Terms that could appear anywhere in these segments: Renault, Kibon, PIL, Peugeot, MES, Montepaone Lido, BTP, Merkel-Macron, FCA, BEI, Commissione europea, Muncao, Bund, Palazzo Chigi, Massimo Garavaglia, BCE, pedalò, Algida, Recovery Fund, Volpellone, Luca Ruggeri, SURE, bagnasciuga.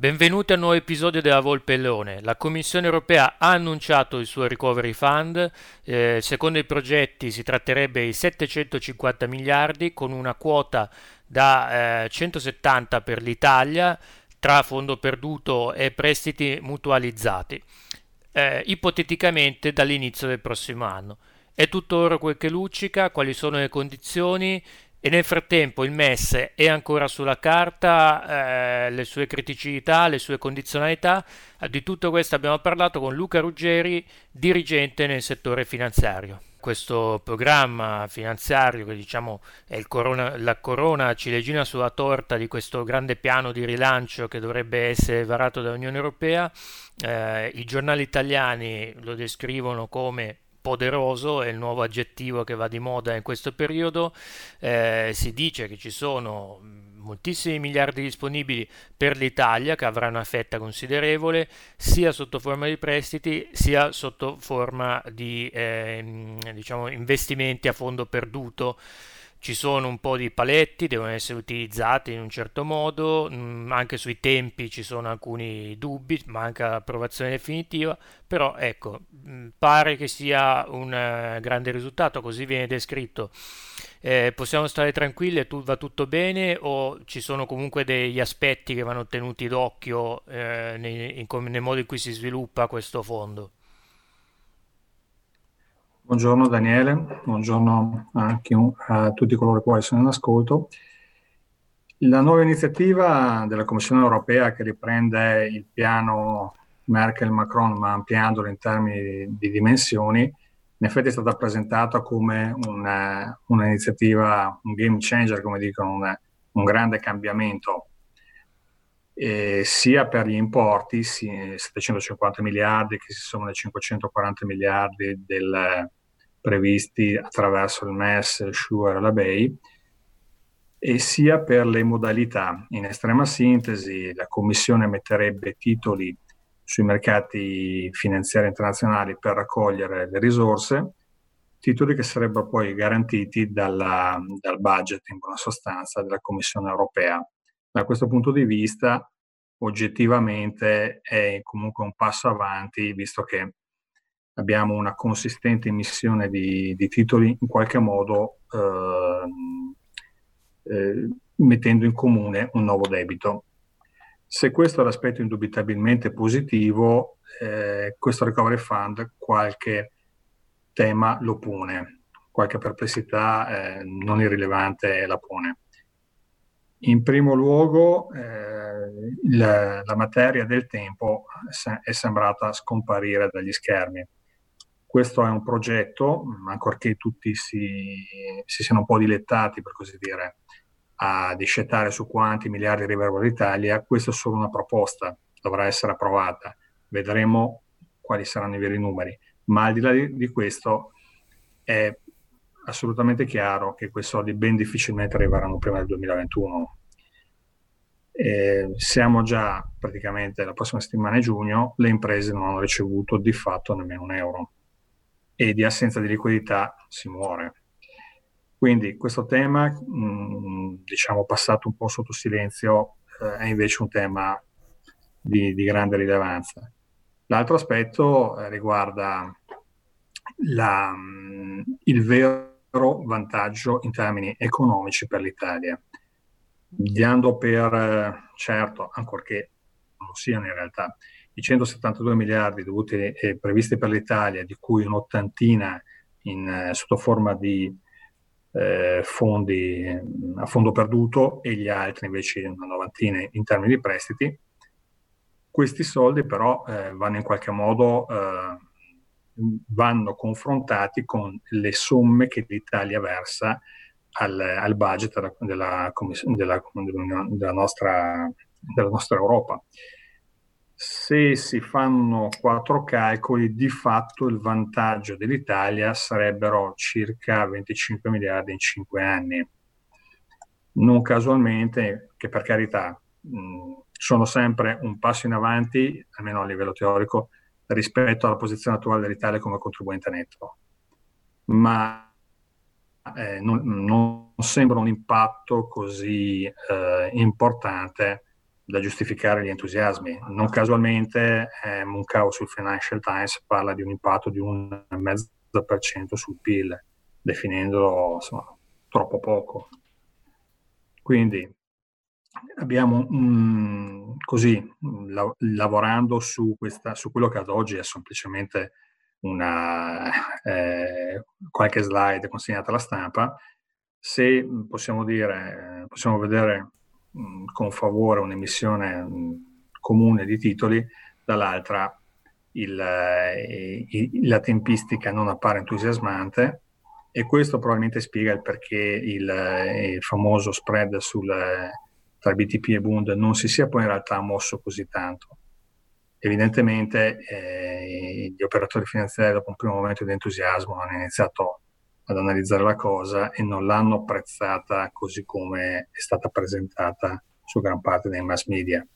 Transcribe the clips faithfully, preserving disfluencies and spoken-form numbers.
Benvenuti al nuovo episodio della Volpellone. La Commissione europea ha annunciato il suo Recovery Fund, eh, secondo i progetti si tratterebbe di settecentocinquanta miliardi con una quota da eh, centosettanta per l'Italia tra fondo perduto e prestiti mutualizzati, eh, ipoteticamente dall'inizio del prossimo anno. È tutto oro quel che luccica, quali sono le condizioni? E nel frattempo il M E S è ancora sulla carta, eh, le sue criticità, le sue condizionalità, di tutto questo abbiamo parlato con Luca Ruggeri, dirigente nel settore finanziario. Questo programma finanziario che diciamo è il corona, la corona ciliegina sulla torta di questo grande piano di rilancio che dovrebbe essere varato dall'Unione Europea, eh, i giornali italiani lo descrivono come poderoso, è il nuovo aggettivo che va di moda in questo periodo. Eh, si dice che ci sono moltissimi miliardi disponibili per l'Italia, che avrà una fetta considerevole sia sotto forma di prestiti sia sotto forma di eh, diciamo investimenti a fondo perduto. Ci sono un po' di paletti, devono essere utilizzati in un certo modo, anche sui tempi ci sono alcuni dubbi, manca l'approvazione definitiva, però ecco, pare che sia un grande risultato, così viene descritto. Eh, possiamo stare tranquilli, tu, va tutto bene, o ci sono comunque degli aspetti che vanno tenuti d'occhio eh, nel, in, nel modo in cui si sviluppa questo fondo? Buongiorno Daniele, buongiorno anche a tutti coloro che sono in ascolto. La nuova iniziativa della Commissione europea che riprende il piano Merkel-Macron ma ampliandolo in termini di dimensioni, in effetti è stata presentata come una, un'iniziativa, un game changer, come dicono, una, un grande cambiamento, eh, sia per gli importi, sì, settecentocinquanta miliardi che si sommano ai cinquecentoquaranta miliardi del previsti attraverso il M E S, SURE e la B E I, e sia per le modalità. In estrema sintesi, la Commissione metterebbe titoli sui mercati finanziari internazionali per raccogliere le risorse, titoli che sarebbero poi garantiti dalla, dal budget, in buona sostanza, della Commissione europea. Da questo punto di vista, oggettivamente è comunque un passo avanti, visto che abbiamo una consistente emissione di, di titoli in qualche modo eh, eh, mettendo in comune un nuovo debito. Se questo è l'aspetto indubitabilmente positivo, eh, questo Recovery Fund qualche tema lo pone, qualche perplessità eh, non irrilevante la pone. In primo luogo, eh, la, la materia del tempo è sembrata scomparire dagli schermi. Questo è un progetto, ancorché tutti si, si siano un po' dilettati, per così dire, a discettare su quanti miliardi arriveranno all'Italia, questa è solo una proposta, dovrà essere approvata. Vedremo quali saranno i veri numeri. Ma al di là di, di questo è assolutamente chiaro che quei soldi ben difficilmente arriveranno prima del duemilaventuno. Eh, siamo già praticamente la prossima settimana è giugno, le imprese non hanno ricevuto di fatto nemmeno un euro e di assenza di liquidità si muore. Quindi questo tema, mh, diciamo passato un po' sotto silenzio, eh, è invece un tema di, di grande rilevanza. L'altro aspetto eh, riguarda la, mh, il vero vantaggio in termini economici per l'Italia, dando per certo, ancorché non siano in realtà, i centosettantadue miliardi dovuti e previsti per l'Italia, di cui un'ottantina in, sotto forma di eh, fondi a fondo perduto e gli altri invece una novantina in termini di prestiti. Questi soldi però eh, vanno in qualche modo eh, vanno confrontati con le somme che l'Italia versa al, al budget della, della, della, della, nostra, della nostra Europa. Se si fanno quattro calcoli, di fatto il vantaggio dell'Italia sarebbero circa venticinque miliardi in cinque anni. Non casualmente, che per carità mh, sono sempre un passo in avanti, almeno a livello teorico, rispetto alla posizione attuale dell'Italia come contribuente netto, ma eh, non, non sembra un impatto così eh, importante da giustificare gli entusiasmi. Non casualmente eh, Muncao sul Financial Times parla di un impatto di un mezzo per cento sul P I L, definendolo insomma, troppo poco. Quindi abbiamo mh, così la- lavorando su questa, su quello che ad oggi è semplicemente una eh, qualche slide consegnata alla stampa. Se possiamo dire, possiamo vedere mh, con favore un'emissione mh, comune di titoli, dall'altra il, eh, i, la tempistica non appare entusiasmante, e questo probabilmente spiega il perché il, il famoso spread sul, tra B T P e Bund non si sia poi in realtà mosso così tanto. Evidentemente eh, gli operatori finanziari dopo un primo momento di entusiasmo hanno iniziato ad analizzare la cosa e non l'hanno apprezzata così come è stata presentata su gran parte dei mass media.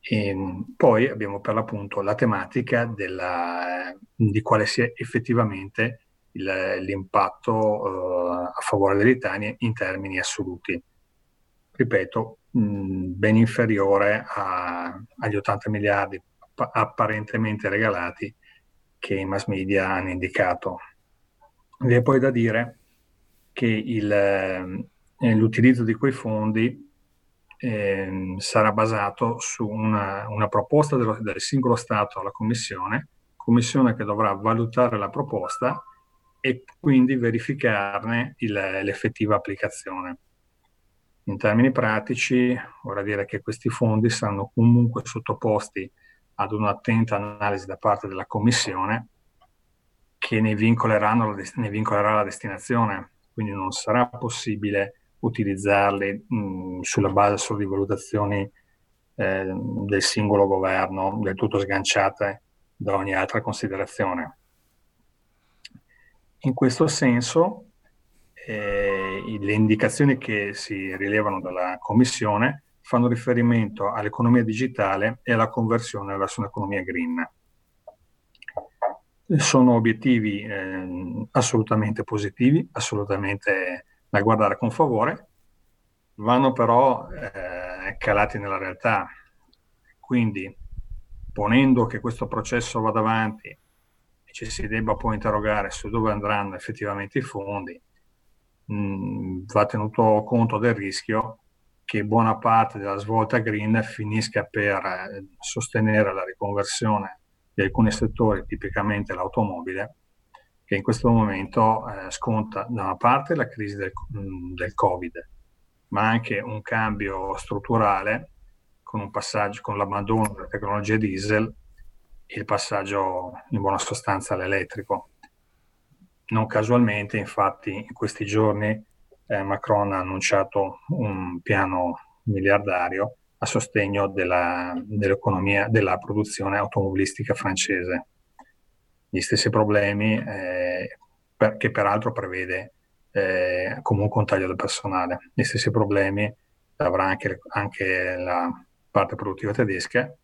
E poi abbiamo per l'appunto la tematica della, di quale sia effettivamente il, l'impatto eh, a favore dell'Italia in termini assoluti. Ripeto, mh, ben inferiore a, agli ottanta miliardi p- apparentemente regalati che i mass media hanno indicato. Vi è poi da dire che il, eh, l'utilizzo di quei fondi eh, sarà basato su una, una proposta dello, del singolo Stato alla Commissione, Commissione che dovrà valutare la proposta e quindi verificarne il, l'effettiva applicazione. In termini pratici, vorrà dire che questi fondi saranno comunque sottoposti ad un'attenta analisi da parte della Commissione che ne, vincoleranno, ne vincolerà la destinazione, quindi non sarà possibile utilizzarli mh, sulla base solo di valutazioni eh, del singolo governo, del tutto sganciate da ogni altra considerazione. In questo senso, eh, le indicazioni che si rilevano dalla Commissione fanno riferimento all'economia digitale e alla conversione verso un'economia green. Sono obiettivi eh, assolutamente positivi, assolutamente da guardare con favore, vanno però eh, calati nella realtà. Quindi, ponendo che questo processo vada avanti, ci si debba poi interrogare su dove andranno effettivamente i fondi, mh, va tenuto conto del rischio che buona parte della svolta green finisca per eh, sostenere la riconversione di alcuni settori, tipicamente l'automobile, che in questo momento eh, sconta da una parte la crisi del, mh, del Covid, ma anche un cambio strutturale con un passaggio, con l'abbandono delle tecnologie diesel, il passaggio in buona sostanza all'elettrico. Non casualmente, infatti, in questi giorni eh, Macron ha annunciato un piano miliardario a sostegno della, dell'economia, della produzione automobilistica francese. Gli stessi problemi eh, per, che peraltro prevede eh, comunque un taglio del personale. Gli stessi problemi avrà anche, anche la parte produttiva tedesca,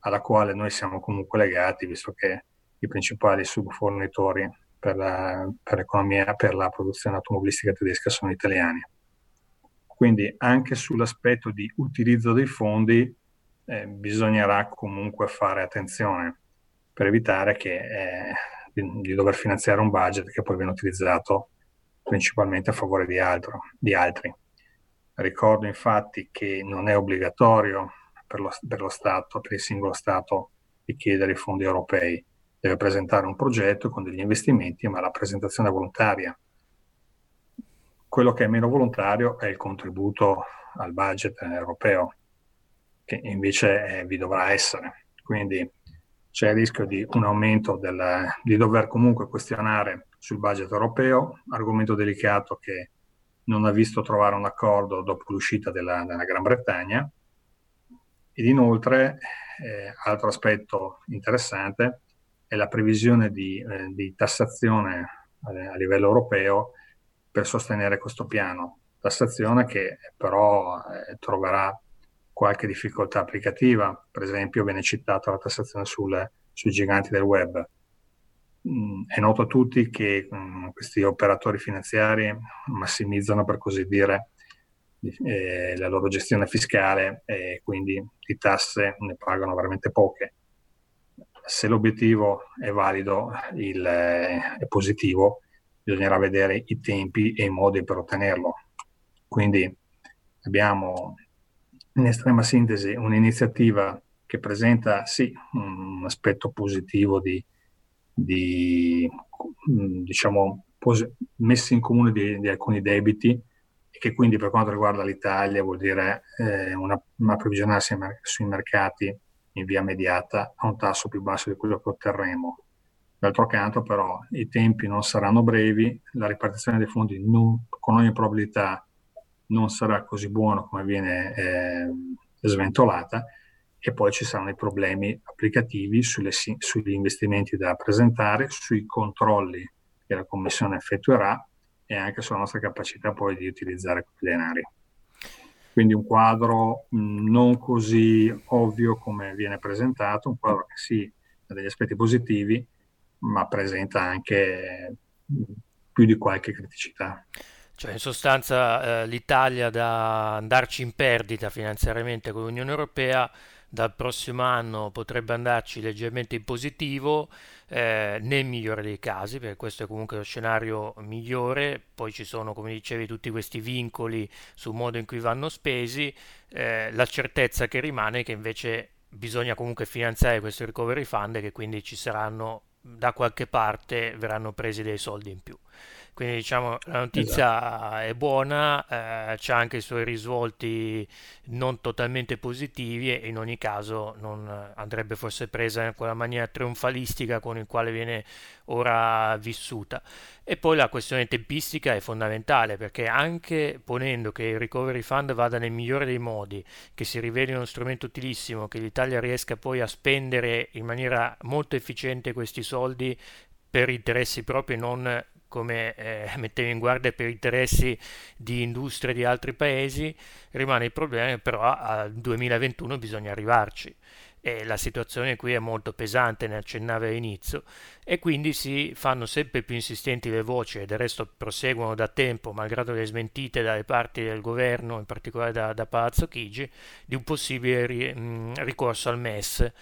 alla quale noi siamo comunque legati, visto che i principali subfornitori per, la, per l'economia, per la produzione automobilistica tedesca sono italiani. Quindi anche sull'aspetto di utilizzo dei fondi eh, bisognerà comunque fare attenzione per evitare che, eh, di, di dover finanziare un budget che poi viene utilizzato principalmente a favore di, altro, di altri. Ricordo infatti che non è obbligatorio Per lo, per lo Stato, per il singolo Stato di chiedere i fondi europei. Deve presentare un progetto con degli investimenti, ma la presentazione è volontaria. Quello che è meno volontario è il contributo al budget europeo, che invece eh, vi dovrà essere. Quindi c'è il rischio di un aumento del, di dover comunque questionare sul budget europeo, argomento delicato che non ha visto trovare un accordo dopo l'uscita della, della Gran Bretagna. Ed inoltre, eh, altro aspetto interessante è la previsione di, eh, di tassazione a, a livello europeo per sostenere questo piano. Tassazione che però eh, troverà qualche difficoltà applicativa. Per esempio viene citata la tassazione sul, sui giganti del web. Mm, è noto a tutti che mm, questi operatori finanziari massimizzano, per così dire, eh, la loro gestione fiscale e quindi di tasse ne pagano veramente poche. Se l'obiettivo è valido, il, eh, è positivo, bisognerà vedere i tempi e i modi per ottenerlo. Quindi abbiamo in estrema sintesi un'iniziativa che presenta sì un aspetto positivo di, di diciamo pos- messi in comune di, di alcuni debiti, e che quindi per quanto riguarda l'Italia vuol dire eh, una, una provvigionarsi mer- sui mercati in via mediata a un tasso più basso di quello che otterremo. D'altro canto però i tempi non saranno brevi, la ripartizione dei fondi non, con ogni probabilità non sarà così buono come viene eh, sventolata, e poi ci saranno i problemi applicativi sulle, sugli investimenti da presentare, sui controlli che la Commissione effettuerà e anche sulla nostra capacità poi di utilizzare quei denari. Quindi un quadro mh, non così ovvio come viene presentato, un quadro che sì ha degli aspetti positivi, ma presenta anche mh, più di qualche criticità. Cioè in sostanza eh, l'Italia da andarci in perdita finanziariamente con l'Unione Europea dal prossimo anno potrebbe andarci leggermente in positivo eh, nel migliore dei casi, perché questo è comunque lo scenario migliore. Poi ci sono, come dicevi, tutti questi vincoli sul modo in cui vanno spesi, eh, la certezza che rimane è che invece bisogna comunque finanziare questo recovery fund e che quindi ci saranno da qualche parte, verranno presi dei soldi in più. Quindi diciamo la notizia esatto. È buona, eh, c'ha anche i suoi risvolti non totalmente positivi, e in ogni caso non andrebbe forse presa in quella maniera trionfalistica con il quale viene ora vissuta. E poi la questione tempistica è fondamentale, perché anche ponendo che il recovery fund vada nel migliore dei modi, che si riveli uno strumento utilissimo, che l'Italia riesca poi a spendere in maniera molto efficiente questi soldi per interessi propri, non come eh, mettevi in guardia, per interessi di industrie di altri paesi, rimane il problema. Però al duemilaventuno bisogna arrivarci, e la situazione qui è molto pesante, ne accennava all'inizio, e quindi si fanno sempre più insistenti le voci, e del resto proseguono da tempo, malgrado le smentite dalle parti del governo, in particolare da, da Palazzo Chigi, di un possibile ri, mh, ricorso al M E S,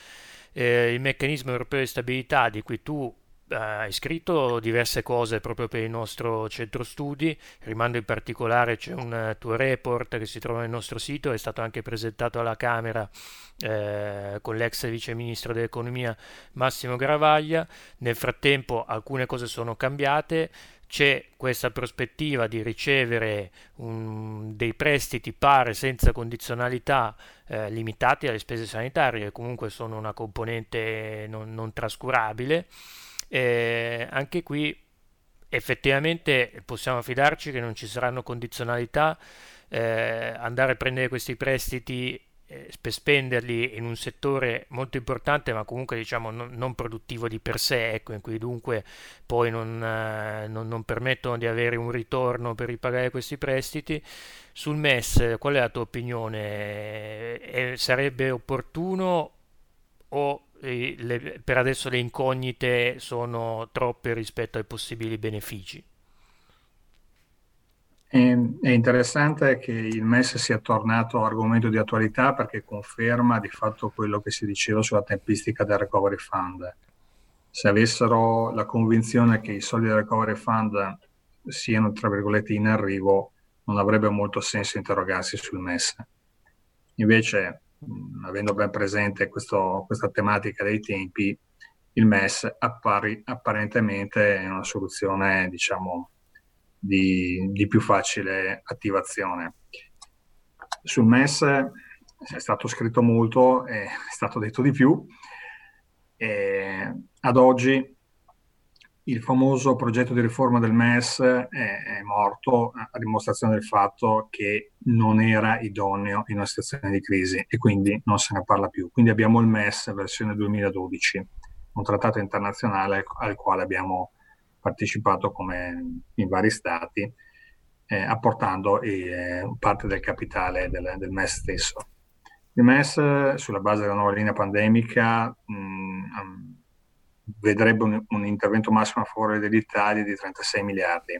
eh, il meccanismo europeo di stabilità, di cui tu hai scritto diverse cose proprio per il nostro centro studi. Rimando in particolare, c'è un tuo report che si trova nel nostro sito, è stato anche presentato alla Camera eh, con l'ex vice ministro dell'economia Massimo Garavaglia. Nel frattempo alcune cose sono cambiate, c'è questa prospettiva di ricevere un, dei prestiti pari senza condizionalità, eh, limitati alle spese sanitarie, che comunque sono una componente non, non trascurabile. Eh, anche qui effettivamente possiamo fidarci che non ci saranno condizionalità, eh, andare a prendere questi prestiti eh, per spenderli in un settore molto importante, ma comunque diciamo non, non produttivo di per sé, ecco, in cui dunque poi non, eh, non, non permettono di avere un ritorno per ripagare questi prestiti. Sul M E S qual è la tua opinione? Eh, sarebbe opportuno o Le, per adesso le incognite sono troppe rispetto ai possibili benefici? È, è interessante che il M E S sia tornato argomento di attualità, perché conferma di fatto quello che si diceva sulla tempistica del Recovery Fund. Se avessero la convinzione che i soldi del Recovery Fund siano, tra virgolette, in arrivo, non avrebbe molto senso interrogarsi sul M E S. Invece, avendo ben presente questo, questa tematica dei tempi, il M E S appari, apparentemente è una soluzione, diciamo, di, di più facile attivazione. Sul M E S è stato scritto molto, è stato detto di più, e ad oggi il famoso progetto di riforma del M E S è, è morto, a dimostrazione del fatto che non era idoneo in una situazione di crisi, e quindi non se ne parla più. Quindi abbiamo il M E S versione duemiladodici, un trattato internazionale al quale abbiamo partecipato come in vari stati, eh, apportando eh, parte del capitale del, del M E S stesso. Il M E S, sulla base della nuova linea pandemica, mh, vedrebbe un, un intervento massimo a favore dell'Italia di trentasei miliardi.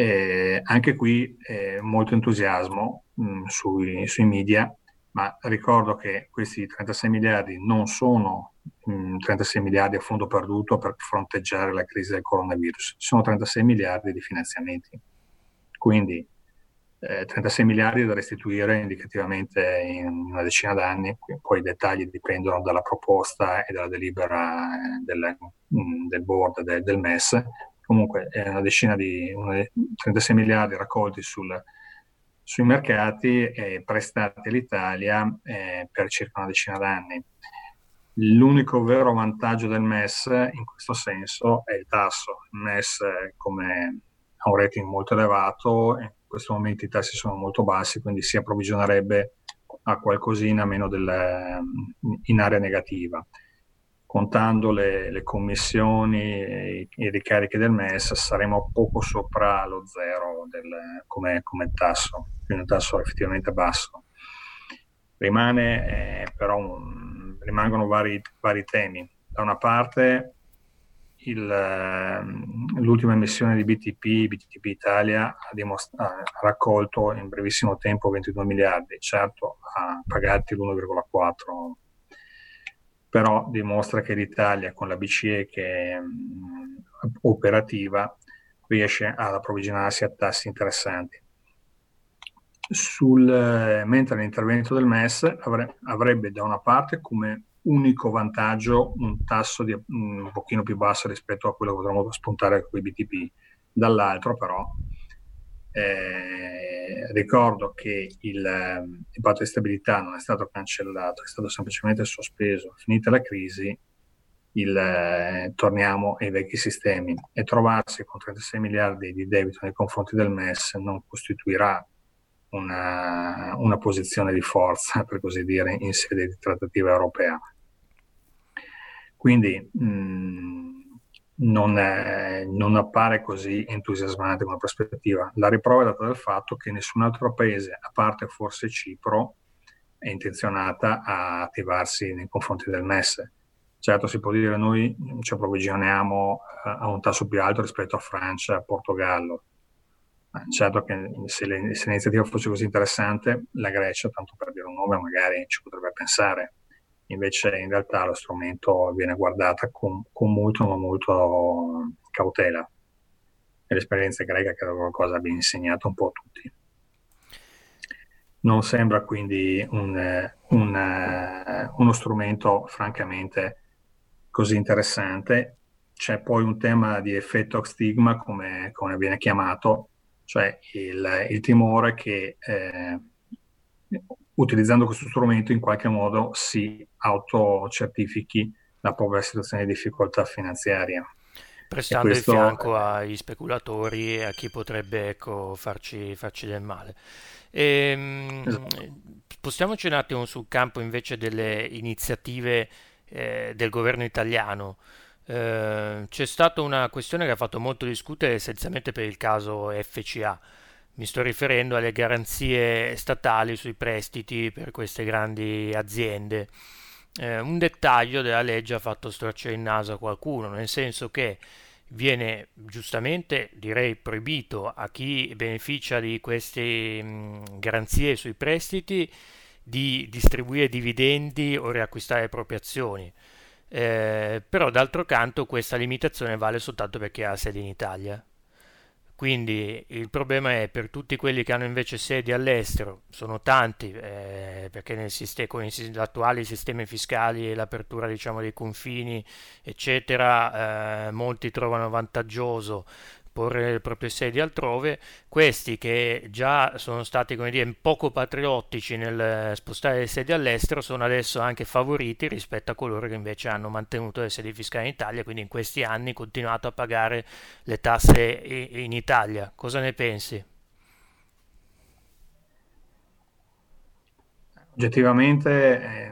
Eh, anche qui eh, molto entusiasmo mh, sui, sui media, ma ricordo che questi trentasei miliardi non sono mh, trentasei miliardi a fondo perduto per fronteggiare la crisi del coronavirus, sono trentasei miliardi di finanziamenti, quindi eh, trentasei miliardi da restituire indicativamente in una decina d'anni, poi i dettagli dipendono dalla proposta e dalla delibera del, mh, del board del, del M E S. Comunque è una decina di una, trentasei miliardi raccolti sul, sui mercati e prestati all'Italia eh, per circa una decina d'anni. L'unico vero vantaggio del M E S in questo senso è il tasso. Il M E S come ha un rating molto elevato, in questo momento i tassi sono molto bassi, quindi si approvvigionerebbe a qualcosina meno del, in area negativa. Contando le, le commissioni e le ricariche del M E S saremo poco sopra lo zero del, come, come tasso, quindi un tasso effettivamente basso. Rimane eh, però un, rimangono vari, vari temi. Da una parte il, l'ultima emissione di B T P, B T P Italia ha, dimostra- ha raccolto in brevissimo tempo ventidue miliardi, certo ha pagati l'uno virgola quattro. Però dimostra che l'Italia, con la B C E che è operativa, riesce ad approvvigionarsi a tassi interessanti. Sul, mentre l'intervento del M E S avre, avrebbe da una parte come unico vantaggio un tasso di, un pochino più basso rispetto a quello che potremmo spuntare con i B T P, dall'altro però Eh, ricordo che il, il patto di stabilità non è stato cancellato, è stato semplicemente sospeso. Finita la crisi, il, eh, torniamo ai vecchi sistemi, e trovarsi con trentasei miliardi di debito nei confronti del M E S non costituirà una, una posizione di forza, per così dire, in sede di trattativa europea. Quindi mh, Non, è, non appare così entusiasmante come prospettiva. La riprova è data dal fatto che nessun altro paese, a parte forse Cipro, è intenzionata a attivarsi nei confronti del M E S. Certo, si può dire noi ci approvvigioniamo a un tasso più alto rispetto a Francia e Portogallo. Certo che se, le, se l'iniziativa fosse così interessante, la Grecia, tanto per dire un nome, magari ci potrebbe pensare. Invece in realtà lo strumento viene guardato con, con molto ma molto cautela. È l'esperienza greca che è qualcosa abbia insegnato un po' a tutti. Non sembra quindi un, un, uno strumento francamente così interessante. C'è poi un tema di effetto stigma, come, come viene chiamato, cioè il, il timore che eh, utilizzando questo strumento in qualche modo si autocertifichi la propria situazione di difficoltà finanziaria. Prestando il fianco agli speculatori e a chi potrebbe ecco, farci, farci del male. E, esatto. Spostiamoci un attimo sul campo invece delle iniziative eh, del governo italiano. Eh, c'è stata una questione che ha fatto molto discutere essenzialmente per il caso F C A. Mi sto riferendo alle garanzie statali sui prestiti per queste grandi aziende. Eh, un dettaglio della legge ha fatto storcere il naso a qualcuno, nel senso che viene giustamente, direi, proibito a chi beneficia di queste mh, garanzie sui prestiti di distribuire dividendi o riacquistare le proprie azioni. Eh, però d'altro canto questa limitazione vale soltanto per chi ha sede in Italia. Quindi il problema è per tutti quelli che hanno invece sedi all'estero, sono tanti, eh, perché nel sistema, con gli attuali sistemi fiscali e l'apertura diciamo, dei confini, eccetera, eh, molti trovano vantaggioso porre le proprie sedi altrove. Questi che già sono stati come dire, poco patriottici nel spostare le sedi all'estero sono adesso anche favoriti rispetto a coloro che invece hanno mantenuto le sedi fiscali in Italia, quindi in questi anni continuato a pagare le tasse in Italia. Cosa ne pensi? Oggettivamente eh,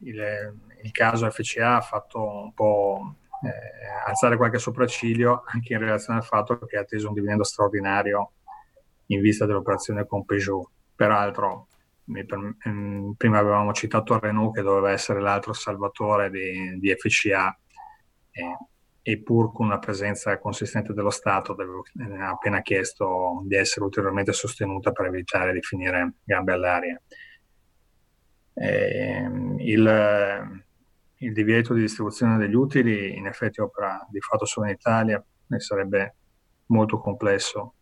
il, il caso F C A ha fatto un po' Eh, alzare qualche sopracciglio anche in relazione al fatto che ha atteso un dividendo straordinario in vista dell'operazione con Peugeot. Peraltro mi, per, ehm, prima avevamo citato Renault che doveva essere l'altro salvatore di, di F C A eh, e pur con una presenza consistente dello Stato, ha appena chiesto di essere ulteriormente sostenuta per evitare di finire gambe all'aria. Eh, il, il divieto di distribuzione degli utili in effetti opera di fatto solo in Italia, e sarebbe molto complesso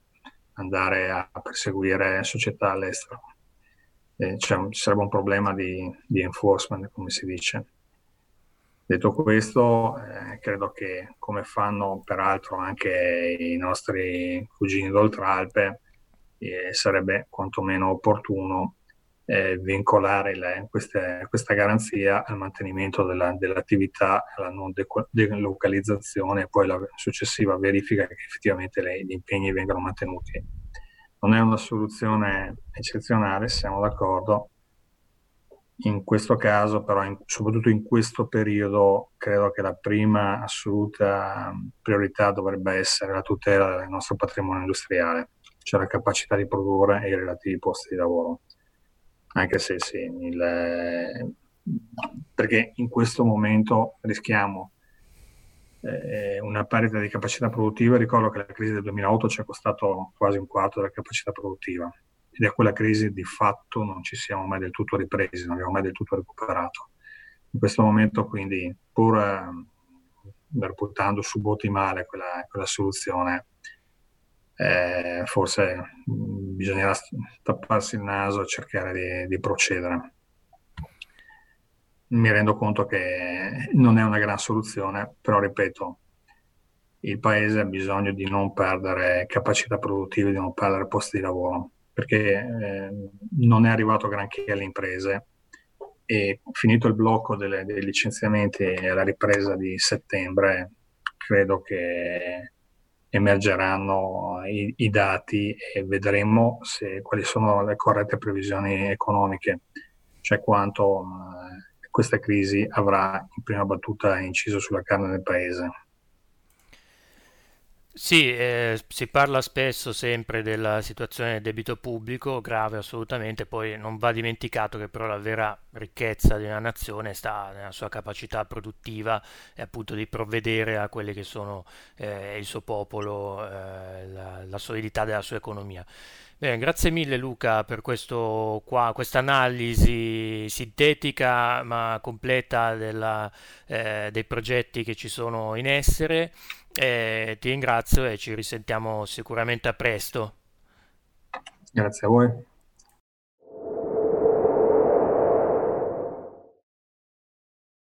andare a perseguire società all'estero. Eh, cioè, ci sarebbe un problema di, di enforcement, come si dice. Detto questo, eh, credo che, come fanno peraltro anche i nostri cugini d'Oltralpe, eh, sarebbe quantomeno opportuno Eh, vincolare le, queste, questa garanzia al mantenimento della, dell'attività, alla non delocalizzazione e poi la successiva verifica che effettivamente le, gli impegni vengano mantenuti. Non è una soluzione eccezionale, siamo d'accordo. In questo caso, però, in, soprattutto in questo periodo, credo che la prima assoluta priorità dovrebbe essere la tutela del nostro patrimonio industriale, cioè la capacità di produrre e i relativi posti di lavoro. Anche se sì, il, perché in questo momento rischiamo eh, una parità di capacità produttiva. Ricordo che la crisi del duemilaotto ci è costato quasi un quarto della capacità produttiva, e da quella crisi di fatto non ci siamo mai del tutto ripresi, non abbiamo mai del tutto recuperato. In questo momento, quindi, pur eh, reputando subottimale quella, quella soluzione, Eh, forse bisognerà tapparsi il naso e cercare di, di procedere. Mi rendo conto che non è una gran soluzione, però ripeto, il paese ha bisogno di non perdere capacità produttive, di non perdere posti di lavoro, perché eh, non è arrivato granché alle imprese, e finito il blocco delle, dei licenziamenti e la ripresa di settembre, credo che emergeranno i, i dati e vedremo se quali sono le corrette previsioni economiche, cioè quanto mh, questa crisi avrà in prima battuta inciso sulla carne del paese. Sì, eh, si parla spesso sempre della situazione del debito pubblico, grave assolutamente, poi non va dimenticato che però la vera ricchezza di una nazione sta nella sua capacità produttiva e appunto di provvedere a quelle che sono eh, il suo popolo, eh, la, la solidità della sua economia. Bene, grazie mille Luca per questo qua, questa analisi sintetica ma completa della, eh, dei progetti che ci sono in essere. Eh, ti ringrazio e ci risentiamo sicuramente a presto. Grazie a voi.